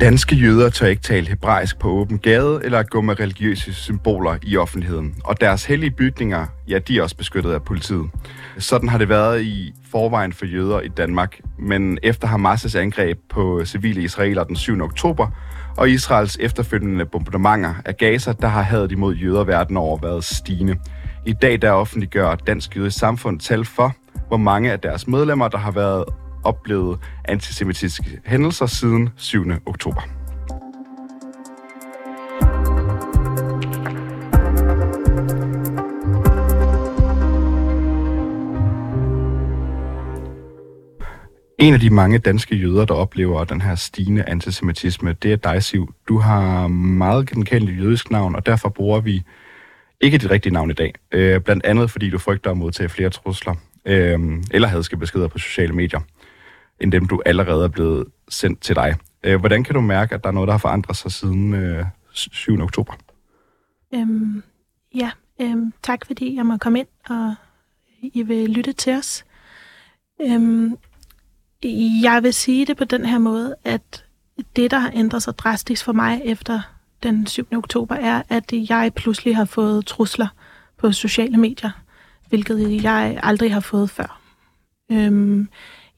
Danske jøder tør ikke tale hebraisk på åben gade eller at gå med religiøse symboler i offentligheden. Og deres hellige bygninger, ja, de er også beskyttet af politiet. Sådan har det været i forvejen for jøder i Danmark. Men efter Hamas' angreb på civile israelere den 7. oktober og Israels efterfølgende bombardementer af Gaza, der har hadet imod jøder verden over været stigende. I dag der offentliggør Dansk Jødisk Samfund tal for, hvor mange af deres medlemmer, der har været oplevet antisemitiske hændelser siden 7. oktober. En af de mange danske jøder, der oplever den her stigende antisemitisme, det er dig, Siv. Du har meget genkendeligt jødisk navn, og derfor bruger vi ikke dit rigtige navn i dag. Blandt andet, fordi du frygter at modtage flere trusler eller hadske beskeder på sociale medier, end dem, du allerede er blevet sendt til dig. Hvordan kan du mærke, at der er noget, der har forandret sig siden 7. oktober? Tak fordi jeg må komme ind, og I vil lytte til os. Jeg vil sige det på den her måde, at det, der har ændret sig drastisk for mig efter den 7. oktober, er, at jeg pludselig har fået trusler på sociale medier, hvilket jeg aldrig har fået før.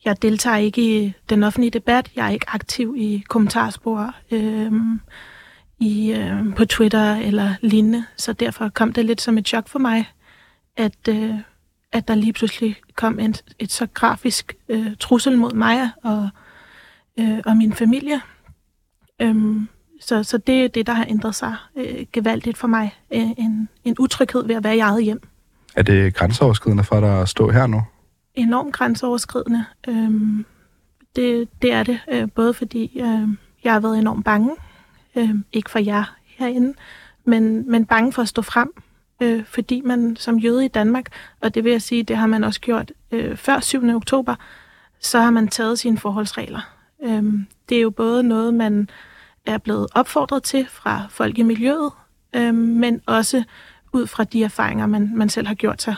Jeg deltager ikke i den offentlige debat. Jeg er ikke aktiv i kommentarspor på Twitter eller lignende. Så derfor kom det lidt som et chok for mig, at der lige pludselig kom et så grafisk trussel mod mig og min familie. Så det er det, der har ændret sig gevaldigt for mig. En utryghed ved at være i eget hjem. Er det grænseoverskridende for dig at stå her nu? Enormt grænseoverskridende. Det er det, både fordi jeg har været enormt bange, ikke for jer herinde, men bange for at stå frem, fordi man som jøde i Danmark, og det vil jeg sige, det har man også gjort før 7. oktober, så har man taget sine forholdsregler. Det er jo både noget, man er blevet opfordret til fra folk i miljøet, men også ud fra de erfaringer, man selv har gjort sig.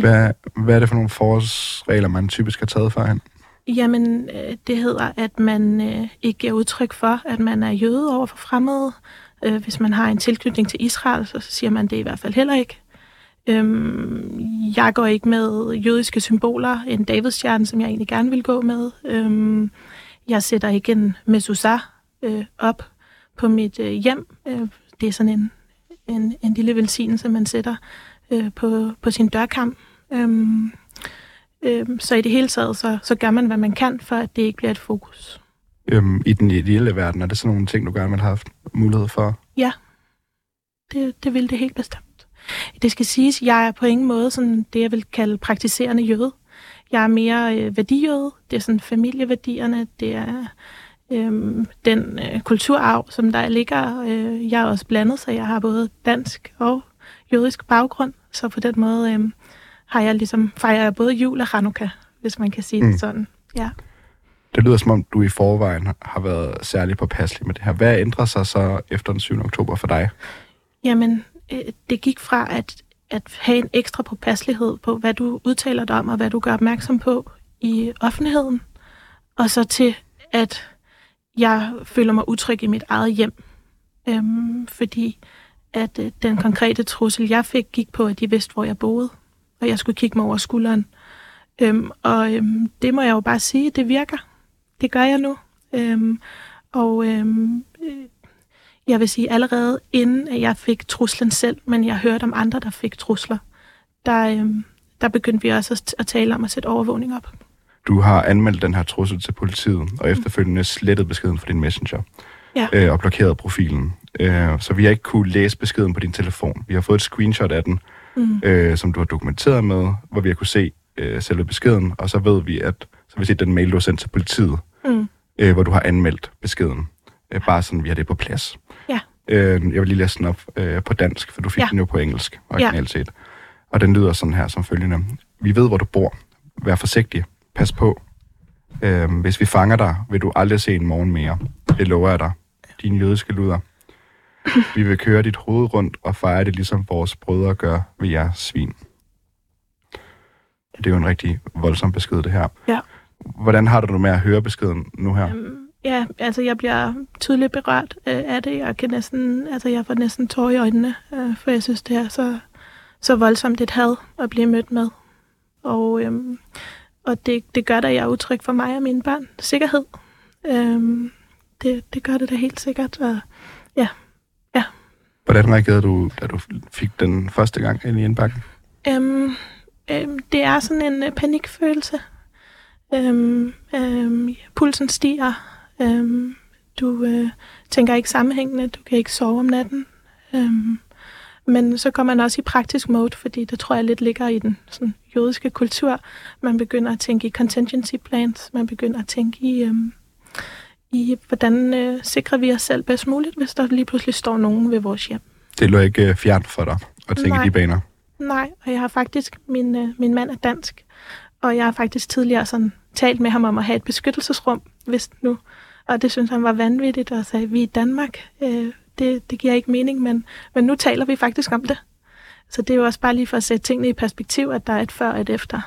Hvad er det for nogle forholdsregler, man typisk har taget førhen? Jamen, det hedder, at man ikke giver udtryk for, at man er jøde over for fremmede. Hvis man har en tilknytning til Israel, så siger man det i hvert fald heller ikke. Jeg går ikke med jødiske symboler, en Davidstjerne, som jeg egentlig gerne vil gå med. Jeg sætter ikke en mezuzah op på mit hjem. Det er sådan en lille velsignelse, man sætter på sin dørkam. Så i det hele taget, så gør man, hvad man kan, for at det ikke bliver et fokus. I den ideelle verden, er det sådan nogle ting, du gerne vil have haft mulighed for? Ja, det vil det helt bestemt. Det skal siges, jeg er på ingen måde sådan det, jeg vil kalde praktiserende jøde. Jeg er mere værdijøde. Det er sådan familieværdierne, det er den kulturarv, som der ligger. Jeg er også blandet, så jeg har både dansk og jødisk baggrund, så på den måde fejrer jeg både jul og Chanukka, hvis man kan sige det sådan. Ja. Det lyder som om, du i forvejen har været særlig påpasselig med det her. Hvad ændrer sig så efter den 7. oktober for dig? Jamen, det gik fra at have en ekstra påpasselighed på, hvad du udtaler dig om, og hvad du gør opmærksom på i offentligheden, og så til, at jeg føler mig utryg i mit eget hjem, fordi at den konkrete trussel, jeg fik, gik på, at de vidste, hvor jeg boede, og jeg skulle kigge mig over skulderen. Det må jeg jo bare sige, det virker. Det gør jeg nu. Jeg vil sige, allerede inden jeg fik truslen selv, men jeg hørte om andre, der fik trusler, der begyndte vi også at tale om at sætte overvågning op. Du har anmeldt den her trussel til politiet, og efterfølgende slettet beskeden fra din messenger, og blokeret profilen. Så vi har ikke kunne læse beskeden på din telefon. Vi har fået et screenshot af den, som du har dokumenteret med, hvor vi har kunne se selve beskeden, og så ved vi, at så vi set den mail, du har sendt til politiet, hvor du har anmeldt beskeden. Bare sådan, vi har det på plads. Ja. Jeg vil lige læse den op på dansk, for du fik den jo på engelsk, originalitet. Ja. Og den lyder sådan her som følgende. Vi ved, hvor du bor. Vær forsigtig. Pas på. Hvis vi fanger dig, vil du aldrig se en morgen mere. Det lover jeg dig. Din jødiske luder. Vi vil køre dit hoved rundt og fejre det, ligesom vores brødre gør ved jer svin. Det er jo en rigtig voldsom besked, det her. Ja. Hvordan har du det med at høre beskeden nu her? Ja, altså jeg bliver tydeligt berørt af det. Jeg kan næsten, altså jeg får næsten tårer i øjnene, for jeg synes det er så voldsomt et had at blive mødt med. Og det gør da jeg udtryk for mig og mine børn sikkerhed. Det gør det da helt sikkert. Og ja. Hvordan reagerede du, da du fik den første gang ind i indbakken? Det er sådan en panikfølelse. Pulsen stiger. Du tænker ikke sammenhængende. Du kan ikke sove om natten. Men så kommer man også i praktisk mode, fordi det tror jeg lidt ligger i den sådan, jødiske kultur. Man begynder at tænke i contingency plans. Man begynder at tænke i hvordan sikrer vi os selv bedst muligt, hvis der lige pludselig står nogen ved vores hjem. Det lå ikke fjernt for dig at tænke i de baner? Nej, og jeg har faktisk, min mand er dansk, og jeg har faktisk tidligere sådan talt med ham om at have et beskyttelsesrum, hvis nu. Og det synes han var vanvittigt, og sagde, vi er i Danmark, det giver ikke mening, men nu taler vi faktisk om det. Så det er jo også bare lige for at sætte tingene i perspektiv, at der er et før og et efter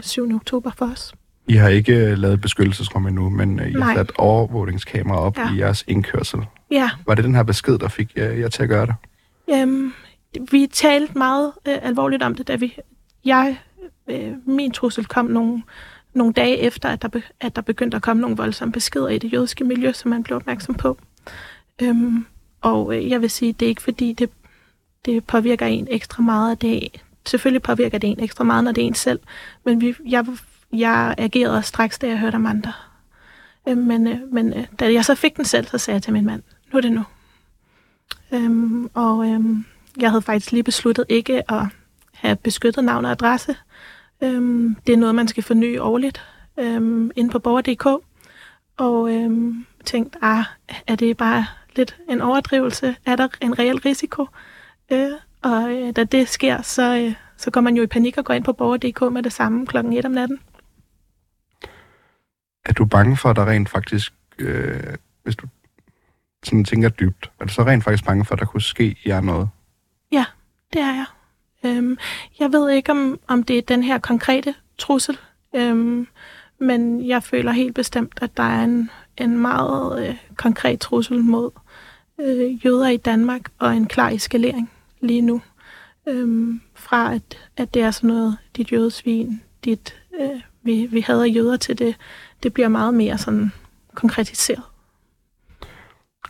7. oktober for os. I har ikke lavet beskyttelsesrum endnu, men I har sat overvågningskamera op i jeres indkørsel. Ja. Var det den her besked, der fik jer til at gøre det? Vi talte meget alvorligt om det, da min trussel kom nogle dage efter, at der begyndte at komme nogle voldsomme beskeder i det jødiske miljø, som man blev opmærksom på. Jeg vil sige, det er ikke fordi, det påvirker en ekstra meget. Selvfølgelig påvirker det en ekstra meget, når det er en selv, men jeg agerede straks, da jeg hørte om andre. Men da jeg så fik den selv, så sagde jeg til min mand, nu er det nu. Jeg havde faktisk lige besluttet ikke at have beskyttet navn og adresse. Det er noget, man skal forny årligt inde på borger.dk. Og tænkte, er det bare lidt en overdrivelse? Er der en reel risiko? Og da det sker, så går man jo i panik og går ind på borger.dk med det samme kl. 1 om natten. Er du bange for, at der rent faktisk, hvis du sådan tænker dybt, er du så rent faktisk bange for, at der kunne ske jer noget? Ja, det er jeg. Jeg ved ikke, om det er den her konkrete trussel, men jeg føler helt bestemt, at der er en meget konkret trussel mod jøder i Danmark og en klar eskalering lige nu. Fra at det er sådan noget, dit jødesvin, vi hader jøder til det bliver meget mere sådan konkretiseret.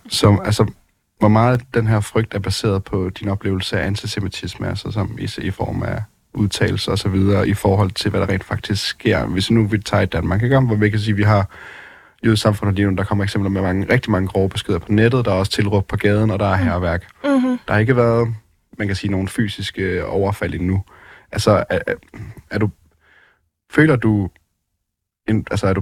Så altså, hvor meget den her frygt er baseret på din oplevelse af antisemitisme, altså som i form af udtalelser og så videre, i forhold til, hvad der rent faktisk sker. Hvis nu vi tager i Danmark, ikke om, hvor vi kan sige, at vi har jødisk samfund, der kommer eksempler med rigtig mange grove beskeder på nettet, der er også tilråb på gaden, og der er hærværk. Mm-hmm. Der har ikke været, man kan sige, nogle fysiske overfald endnu. Altså, er du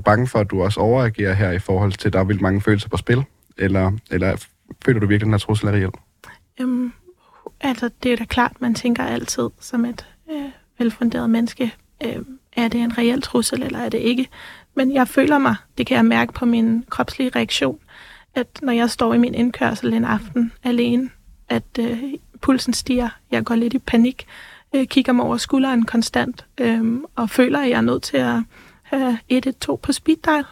bange for, at du også overagerer her i forhold til, at der er vildt mange følelser på spil? Eller føler du virkelig, den her trussel er reelt? Det er da klart, man tænker altid som et velfunderet menneske. Er det en reel trussel, eller er det ikke? Men jeg føler mig, det kan jeg mærke på min kropslige reaktion, at når jeg står i min indkørsel en aften alene, at pulsen stiger, jeg går lidt i panik, kigger mig over skulderen konstant, og føler, at jeg er nødt til at have 112 på speed dial.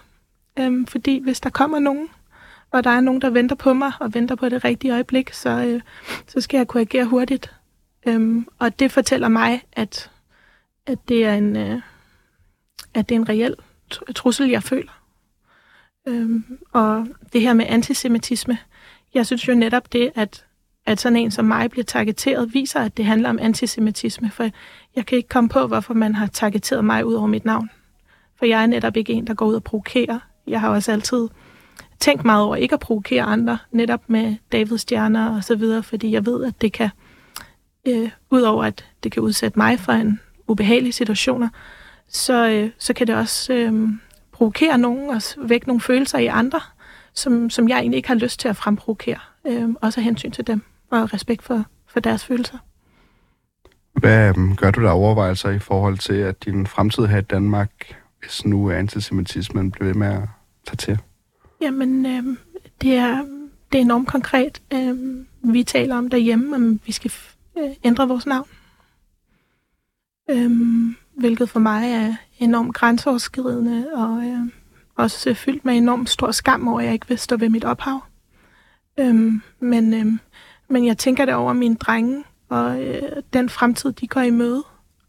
Fordi hvis der kommer nogen, og der er nogen, der venter på mig, og venter på det rigtige øjeblik, så skal jeg kunne agere hurtigt. Og det fortæller mig, at det er en reel trussel, jeg føler. Og det her med antisemitisme, jeg synes jo netop det, at sådan en som mig bliver targeteret, viser, at det handler om antisemitisme. For jeg kan ikke komme på, hvorfor man har targeteret mig ud over mit navn. For jeg er netop ikke en, der går ud og provokerer. Jeg har også altid tænkt meget over ikke at provokere andre, netop med Davidstjerner og så videre, fordi jeg ved, at det kan, udover at det kan udsætte mig for en ubehagelig situationer, så kan det også provokere nogen og vække nogle følelser i andre, som jeg egentlig ikke har lyst til at fremprovokere. Også af hensyn til dem og respekt for deres følelser. Hvad gør du der overvejelser i forhold til, at din fremtid her i Danmark, hvis nu antisemitismen bliver ved med at tage til? Jamen, det er enormt konkret. Vi taler om derhjemme, om vi skal ændre vores navn. Hvilket for mig er enormt grænseoverskridende og også fyldt med enormt stor skam over, at jeg ikke vil stå ved mit ophav. Men jeg tænker det over mine drenge, og den fremtid, de går i møde.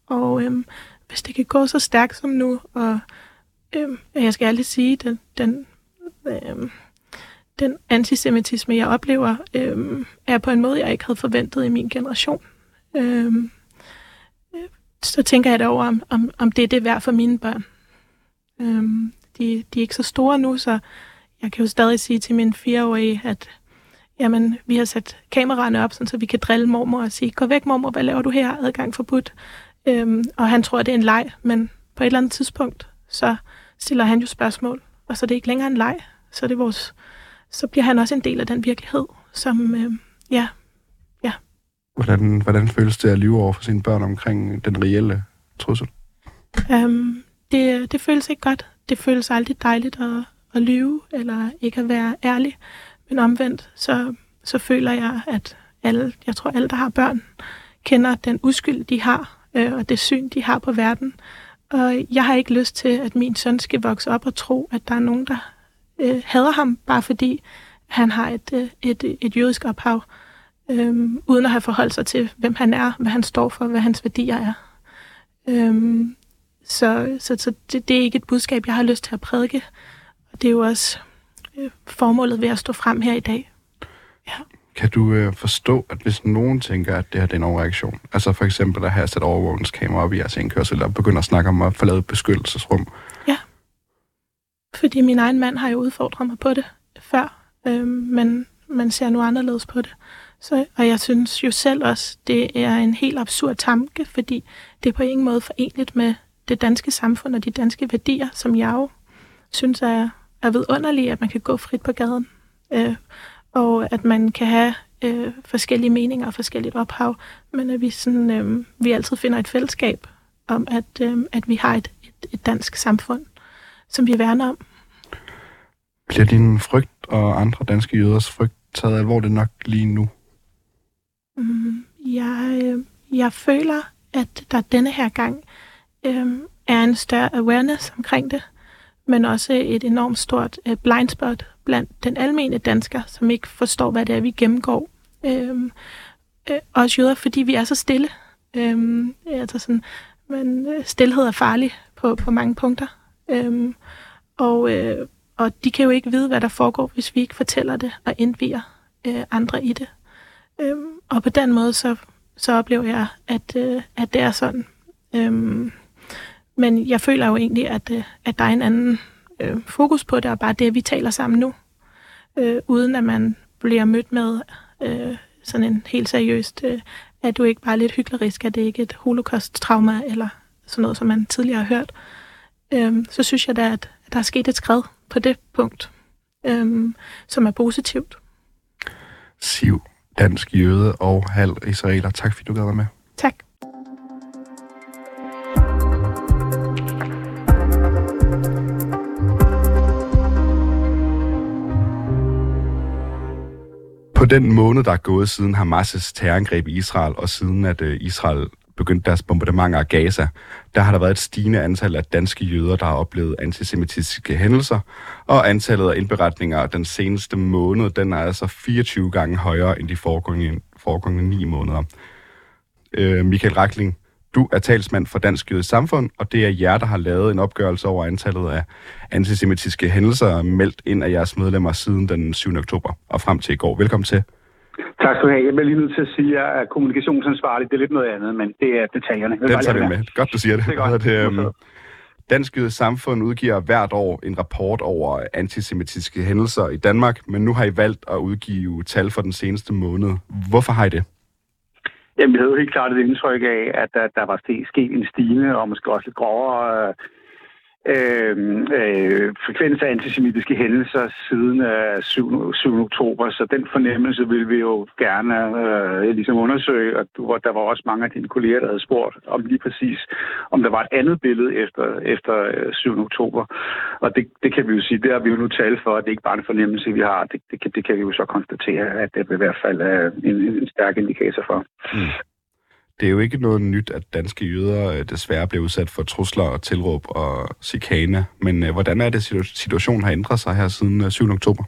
Og hvis det kan gå så stærkt som nu, og jeg skal ærligt sige, den antisemitisme, jeg oplever, er på en måde, jeg ikke havde forventet i min generation. Så tænker jeg derover, om det er det værd for mine børn. De er ikke så store nu, så jeg kan jo stadig sige til min 4-årige, at jamen, vi har sat kameraerne op, så vi kan drille mormor og sige, gå væk mormor, hvad laver du her? Adgang forbudt. Og han tror, det er en leg, men på et eller andet tidspunkt, så stiller han jo spørgsmål, og så er det ikke længere en leg, så bliver han også en del af den virkelighed, som, ja. Hvordan føles det at lyve over for sine børn omkring den reelle trussel? Det føles ikke godt. Det føles aldrig dejligt at lyve, eller ikke at være ærlig. Men omvendt, så føler jeg, at alle, der har børn, kender den uskyld, de har, og det syn, de har på verden. Og jeg har ikke lyst til, at min søn skal vokse op og tro, at der er nogen, der hader ham, bare fordi han har et jødisk ophav, uden at have forholdt sig til, hvem han er, hvad han står for, hvad hans værdier er. Så det er ikke et budskab, jeg har lyst til at prædike. Og det er jo også formålet ved at stå frem her i dag. Ja. Kan du forstå, at hvis nogen tænker, at det her det er en overreaktion, altså for eksempel at have sat overvågningskamera op i jeres indkørsel, og begynder at snakke om at få lavet beskyttelsesrum? Ja, fordi min egen mand har jo udfordret mig på det før, men man ser nu anderledes på det. Og jeg synes jo selv også, det er en helt absurd tanke, fordi det er på ingen måde forenligt med det danske samfund og de danske værdier, som jeg jo synes er vidunderlige, at man kan gå frit på gaden, og at man kan have forskellige meninger og forskelligt ophav, men at vi, sådan, vi altid finder et fællesskab om, at vi har et dansk samfund, som vi værner om. Bliver din frygt og andre danske jøders frygt taget alvorligt nok lige nu? Jeg føler, at der denne her gang er en større awareness omkring det, men også et enormt stort blindspot blandt den almene dansker, som ikke forstår, hvad det er, vi gennemgår. Også jøder, fordi vi er så stille. Stilhed er farlig på mange punkter. Og de kan jo ikke vide, hvad der foregår, hvis vi ikke fortæller det og indviger andre i det. Og på den måde, så oplever jeg, at det er sådan. Men jeg føler jo egentlig, at der er en anden fokus på det, og bare det, at vi taler sammen nu, uden at man bliver mødt med sådan en helt seriøst, at du ikke bare er lidt hyklerisk, at det ikke er et holocaust-trauma, eller sådan noget, som man tidligere har hørt. Så synes jeg da, at der er sket et skred på det punkt, som er positivt. Siv, dansk jøde og halv israeler. Tak fordi du gad dig med. Tak. På den måned, der er gået siden Hamas' terrorangreb i Israel, og siden at Israel begyndte deres bombardementer af Gaza, der har der været et stigende antal af danske jøder, der har oplevet antisemitiske hændelser, og antallet af indberetninger den seneste måned, den er altså 24 gange højere end de foregående 9 måneder. Michael Rachlin, du er talsmand for Dansk Jødisk Samfund, og det er jer, der har lavet en opgørelse over antallet af antisemitiske hændelser meldt ind af jeres medlemmer siden den 7. oktober og frem til i går. Velkommen til. Tak skal du have. Jeg bliver lige nødt til at sige, at kommunikationsansvarlig, det er lidt noget andet, men det er detaljerne. Den tager vi med. Godt, du siger det. Dansk Jødisk Samfund udgiver hvert år en rapport over antisemitiske hændelser i Danmark, men nu har I valgt at udgive tal for den seneste måned. Hvorfor har I det? Jamen, vi havde jo helt klart et indtryk af, at der var sket en stigende og måske også lidt grovere frekvens af antisemitiske hændelser siden 7. oktober, så den fornemmelse ville vi jo gerne ligesom undersøge, og der var også mange af dine kolleger, der havde spurgt om lige præcis, om der var et andet billede efter 7. oktober, og det kan vi jo sige, det har vi jo nu talt for, at det ikke bare er en fornemmelse, vi har, det kan vi jo så konstatere, at det er i hvert fald en stærk indikator for. Det er jo ikke noget nyt, at danske jøder desværre bliver udsat for trusler og tilråb og chikane. Men hvordan er det, situationen har ændret sig her siden 7. oktober?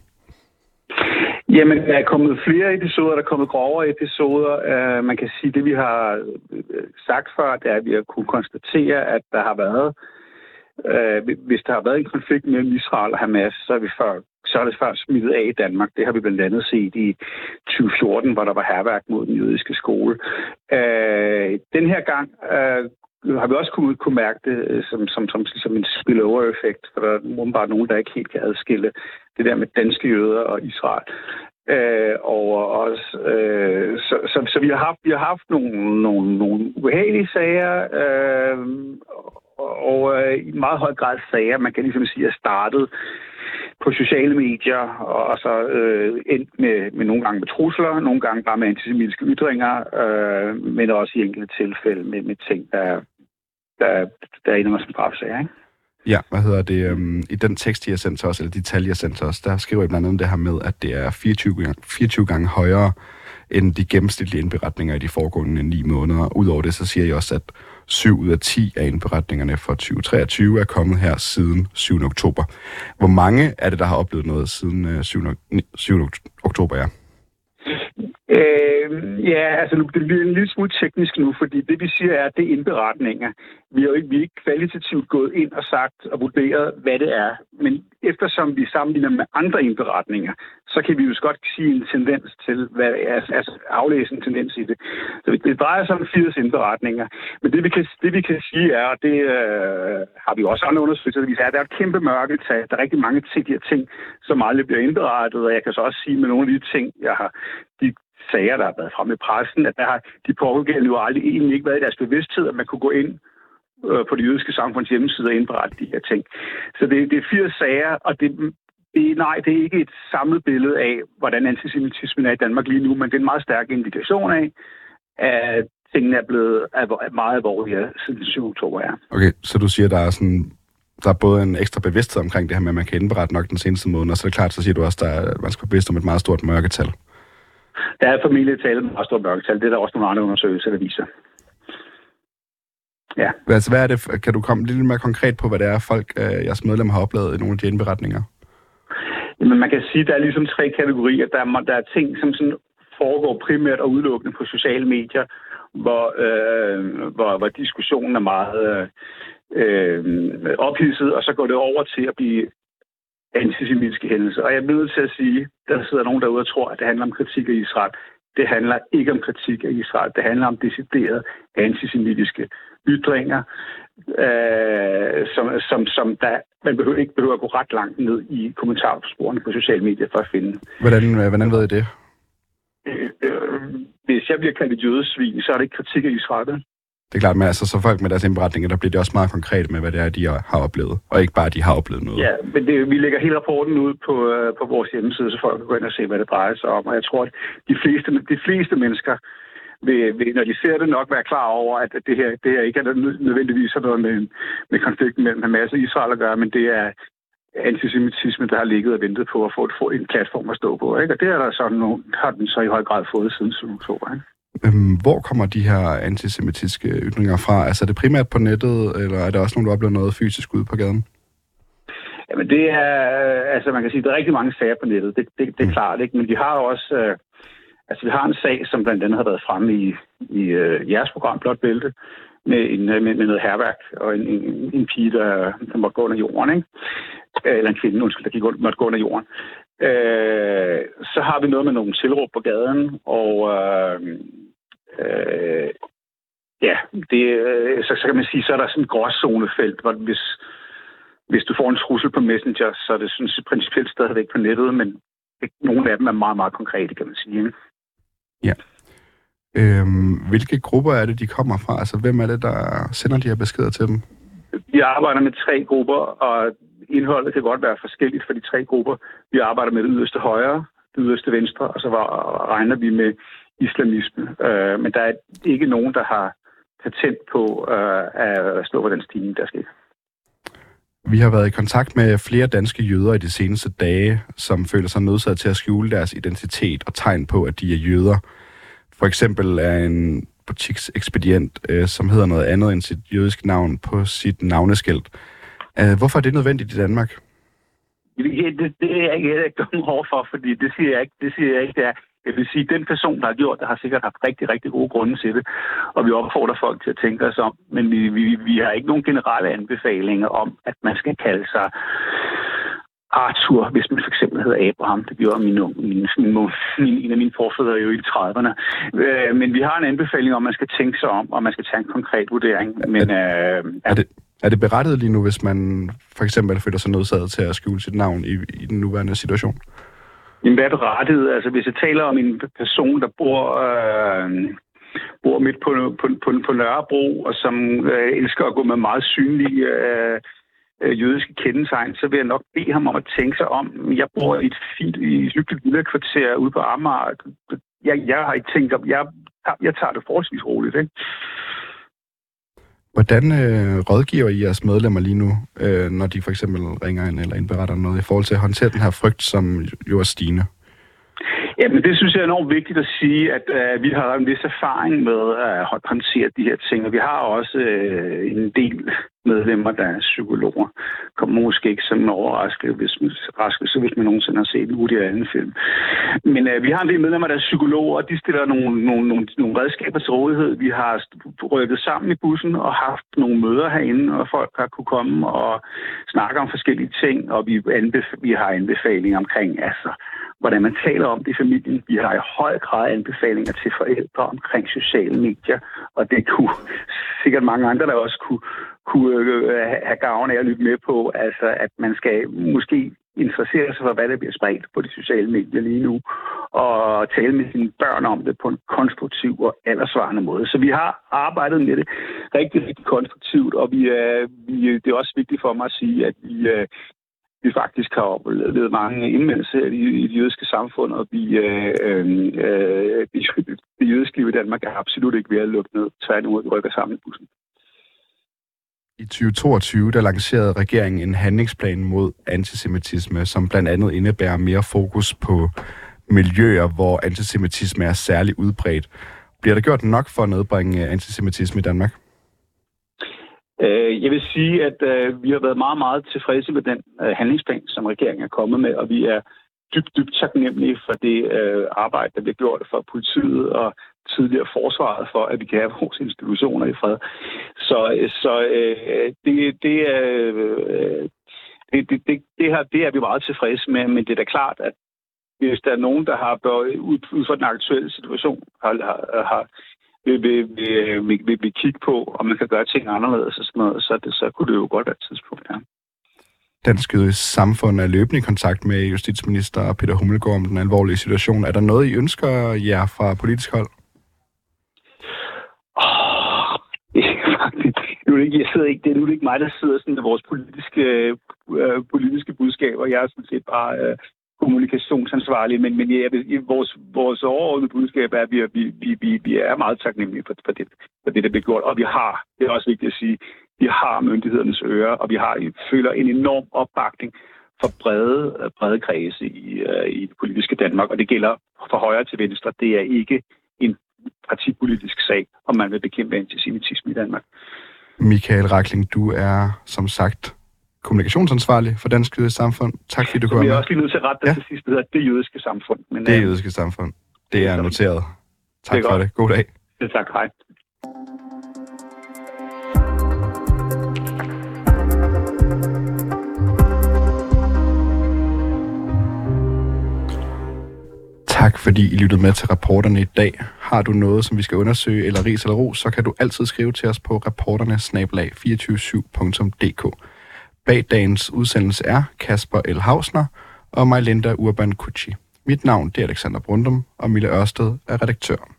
Jamen, der er kommet flere episoder, der er kommet grovere episoder. Man kan sige, det vi har sagt før, det er, at vi har kunnet konstatere, at der har været, hvis der har været en konflikt mellem Israel og Hamas, så er det før smittet af i Danmark. Det har vi blandt andet set i 2014, hvor der var hærværk mod den jødiske skole. Den her gang har vi også kunne mærke det som en spillover-effekt, for der er umiddelbart nogen, der ikke helt kan adskille det der med danske jøder og Israel over os. Så vi har haft nogle ubehagelige sager, og i meget høj grad sager, man kan ligesom sige, er startet på sociale medier, og så endt med nogle gange med trusler, nogle gange bare med antisemitiske ytringer, men også i enkelte tilfælde med ting, der ender som strafsager, ikke? Ja, i den tekst, I har sendt os, eller de tal, I har sendt os, der skriver I blandt andet det her med, at det er 24 gange højere end de gennemsnitlige indberetninger i de foregående 9 måneder. Udover det, så siger I også, at 7 ud af 10 af indberetningerne fra 2023 er kommet her siden 7. oktober. Hvor mange er det, der har oplevet noget siden 7. oktober, ja? Det bliver en lille smule teknisk nu, fordi det, vi siger, er, at det er indberetninger. Vi er ikke kvalitativt gået ind og sagt og vurderet, hvad det er. Men eftersom vi sammenligner med andre indberetninger, så kan vi jo godt sige en tendens til, aflæse en tendens i det. Så det drejer sig om 80 indberetninger. Men det vi kan sige er, og det har vi jo også andre undersøgelser, er, at der er et kæmpe mørketal. Der er rigtig mange ting, de her ting, som aldrig bliver indberettet. Og jeg kan så også sige med nogle af de ting, jeg har... De sager, der har været fremme i pressen, at der har de pågældende jo aldrig egentlig ikke været i deres bevidsthed, at man kunne gå ind på det jødiske samfunds hjemmeside og indberette de her ting. Så det er 4 sager, og det er ikke et samlet billede af, hvordan antisemitismen er i Danmark lige nu, men det er en meget stærk indikation af, at tingene er blevet meget alvorlige siden 7. oktober. Ja. Okay, så du siger, der er både en ekstra bevidsthed omkring det her med, at man kan indberette nok den seneste måned, og så er det klart, så siger du også, at man skal være bevidst om et meget stort mørketal. Der er familietal med meget stort mørketal. Det er der også nogle andre undersøgelser, der viser. Ja. Altså, hvad er det? Kan du komme lidt mere konkret på, hvad det er, folk, jeres medlemmer har oplevet i nogle af de indberetninger? Jamen, man kan sige, at der er ligesom 3 kategorier. Der er ting, som sådan foregår primært og udelukkende på sociale medier, hvor diskussionen er meget ophidset, og så går det over til at blive antisemitiske hændelser. Og jeg er nødt til at sige, at der sidder nogen derude og tror, at det handler om kritik af Israel. Det handler ikke om kritik af Israel. Det handler om deciderede antisemitiske ytringer, man ikke behøver at gå ret langt ned i kommentarsporene på sociale medier for at finde. Hvordan ved I det? Hvis jeg bliver kaldt et jødesvin, så er det ikke kritik af Israel. Det er klart, men altså, så folk med deres indberetninger, der bliver det også meget konkret med, hvad det er, de har oplevet, og ikke bare, at de har oplevet noget. Ja, men vi lægger hele rapporten ud på vores hjemmeside, så folk kan gå ind og se, hvad det drejer sig om. Og jeg tror, at de fleste mennesker, vil, når de ser det, nok være klar over, at det her ikke er nødvendigvis noget med konflikten mellem Hamas og Israel at gøre, men det er antisemitisme, der har ligget og ventet på at få en platform at stå på. Ikke? Og det er der sådan har den så i høj grad fået siden 7. oktober. Ikke? Hvor kommer de her antisemitiske ytringer fra? Altså, er det primært på nettet, eller er der også nogen, der oplever noget fysisk ude på gaden? Jamen, det er... Altså, man kan sige, at der er rigtig mange sager på nettet. Det er klart, ikke? Men de har også... vi har en sag, som blandt andet har været fremme i jeres program, Blåt Bælte, med noget hærværk og en pige, der måtte gå under jorden, ikke? Eller en kvinde, måtte gå under jorden. Så har vi noget med nogle tilråb på gaden, og så kan man sige, så er der sådan et gråzonefelt, hvor hvis du får en trussel på Messenger, så er det sådan set principielt stadigvæk på nettet, men nogle af dem er meget, meget konkrete, kan man sige. Ja. Hvilke grupper er det, de kommer fra? Altså, hvem er det, der sender de her beskeder til dem? Vi arbejder med 3 grupper, og indholdet kan godt være forskelligt for de 3 grupper. Vi arbejder med det yderste højre, det yderste venstre, og så regner vi med islamisme. Men der er ikke nogen, der har patent på at slå på den stigning, der sker. Vi har været i kontakt med flere danske jøder i de seneste dage, som føler sig nødsaget til at skjule deres identitet og tegn på, at de er jøder. For eksempel er en butiksekspedient, som hedder noget andet end sit jødiske navn på sit navneskilt. Hvorfor er det nødvendigt i Danmark? Det er jeg ikke dum over for, fordi det siger jeg ikke. Jeg vil sige, at den person, der har gjort det, har sikkert haft rigtig, rigtig gode grunde til det. Og vi opfordrer folk til at tænke os om. Men vi har ikke nogen generelle anbefalinger om, at man skal kalde sig Arthur, hvis man for eksempel hedder Abraham. Det gjorde en af mine forfædre jo i 30'erne. Men vi har en anbefaling om, at man skal tænke sig om, og man skal tage en konkret vurdering. Men, er det berettiget lige nu, hvis man for eksempel føler sig nødsaget til at skjule sit navn i den nuværende situation? Jamen, hvad er berettiget? Altså, hvis jeg taler om en person, der bor midt på Nørrebro, og som elsker at gå med meget synlige jødiske kendetegn, så vil jeg nok bede ham om at tænke sig om. Jeg bor i et hyggeligt villakvarter ude på Amager. Jeg har ikke tænkt om, jeg tager det forholdsvis roligt, ikke? Hvordan rådgiver I jeres medlemmer lige nu, når de for eksempel ringer ind eller indberetter noget i forhold til at håndtere den her frygt, som jo er stigende? Jamen, det synes jeg er enormt vigtigt at sige, at vi har en vis erfaring med at håndtere de her ting, og vi har også en del medlemmer, der er psykologer. Kommer måske ikke som en overraskelse, hvis man nogensinde har set en ude anden film. Men vi har en del medlemmer, der er psykologer, og de stiller nogle redskaber til rådighed. Vi har rykket sammen i bussen og haft nogle møder herinde, og folk har kunne komme og snakke om forskellige ting, og vi har anbefalinger omkring, altså, hvordan man taler om det i familien. Vi har i høj grad anbefalinger til forældre omkring sociale medier, og det kunne sikkert mange andre, der også kunne have gavn af at lytte med på, altså at man skal måske interessere sig for, hvad der bliver spredt på de sociale medier lige nu, og tale med sine børn om det på en konstruktiv og aldersvarende måde. Så vi har arbejdet med det rigtig, rigtig konstruktivt, og det er også vigtigt for mig at sige, at vi faktisk har oplevet mange indmeldelser i det jødiske samfund, og det jødiske liv i Danmark er absolut ikke ved at lukke ned. Tværtimod, vi rykker sammen i bussen. I 2022 der lancerede regeringen en handlingsplan mod antisemitisme, som blandt andet indebærer mere fokus på miljøer, hvor antisemitisme er særligt udbredt. Bliver der gjort nok for at nedbringe antisemitisme i Danmark? Jeg vil sige, at vi har været meget, meget tilfredse med den handlingsplan, som regeringen er kommet med, og vi er dybt taknemmelige for det arbejde, der bliver gjort for politiet og tidligere forsvaret for, at vi kan have vores institutioner i fred. Så det er vi meget tilfredse med, men det er da klart, at hvis der er nogen, der har ud fra den aktuelle situation, vi kigge på, om man kan gøre ting anderledes og sådan noget, så kunne det jo godt være et tidspunkt, ja. Dansk Jødisk Samfund er løbende i kontakt med justitsminister Peter Hummelgaard om den alvorlige situation. Er der noget, I ønsker jer fra politisk hold? Nu er det ikke mig, der sidder sådan med vores politiske budskaber. Jeg er sådan set bare kommunikationsansvarlige, men vores overordnede budskab er, at vi er meget taknemmelige for det, der bliver gjort, og vi har, det er også vigtigt at sige, vi har myndighedernes ører, og vi føler en enorm opbakning for brede kredse i det politiske Danmark, og det gælder fra højre til venstre. Det er ikke en partipolitisk sag, om man vil bekæmpe antisemitisme i Danmark. Michael Rachlin, du er som sagt kommunikationsansvarlig for Dansk Jødisk Samfund. Tak fordi du kom med. Jeg er også lige nødt til at rette dig til sidst, det hedder Det Jødiske Samfund. Men, Det Jødiske Samfund. Det er noteret. Tak for det. God dag. Ja, tak. Hej. Tak fordi I lyttede med til Reporterne i dag. Har du noget, som vi skal undersøge, eller ris eller ros, så kan du altid skrive til os på reporterne@247.dk. Bag dagens udsendelse er Casper Ell Hausner og Majlinda Urban Kuci. Mit navn er Alexander Brøndum, og Mille Ørsted er redaktør.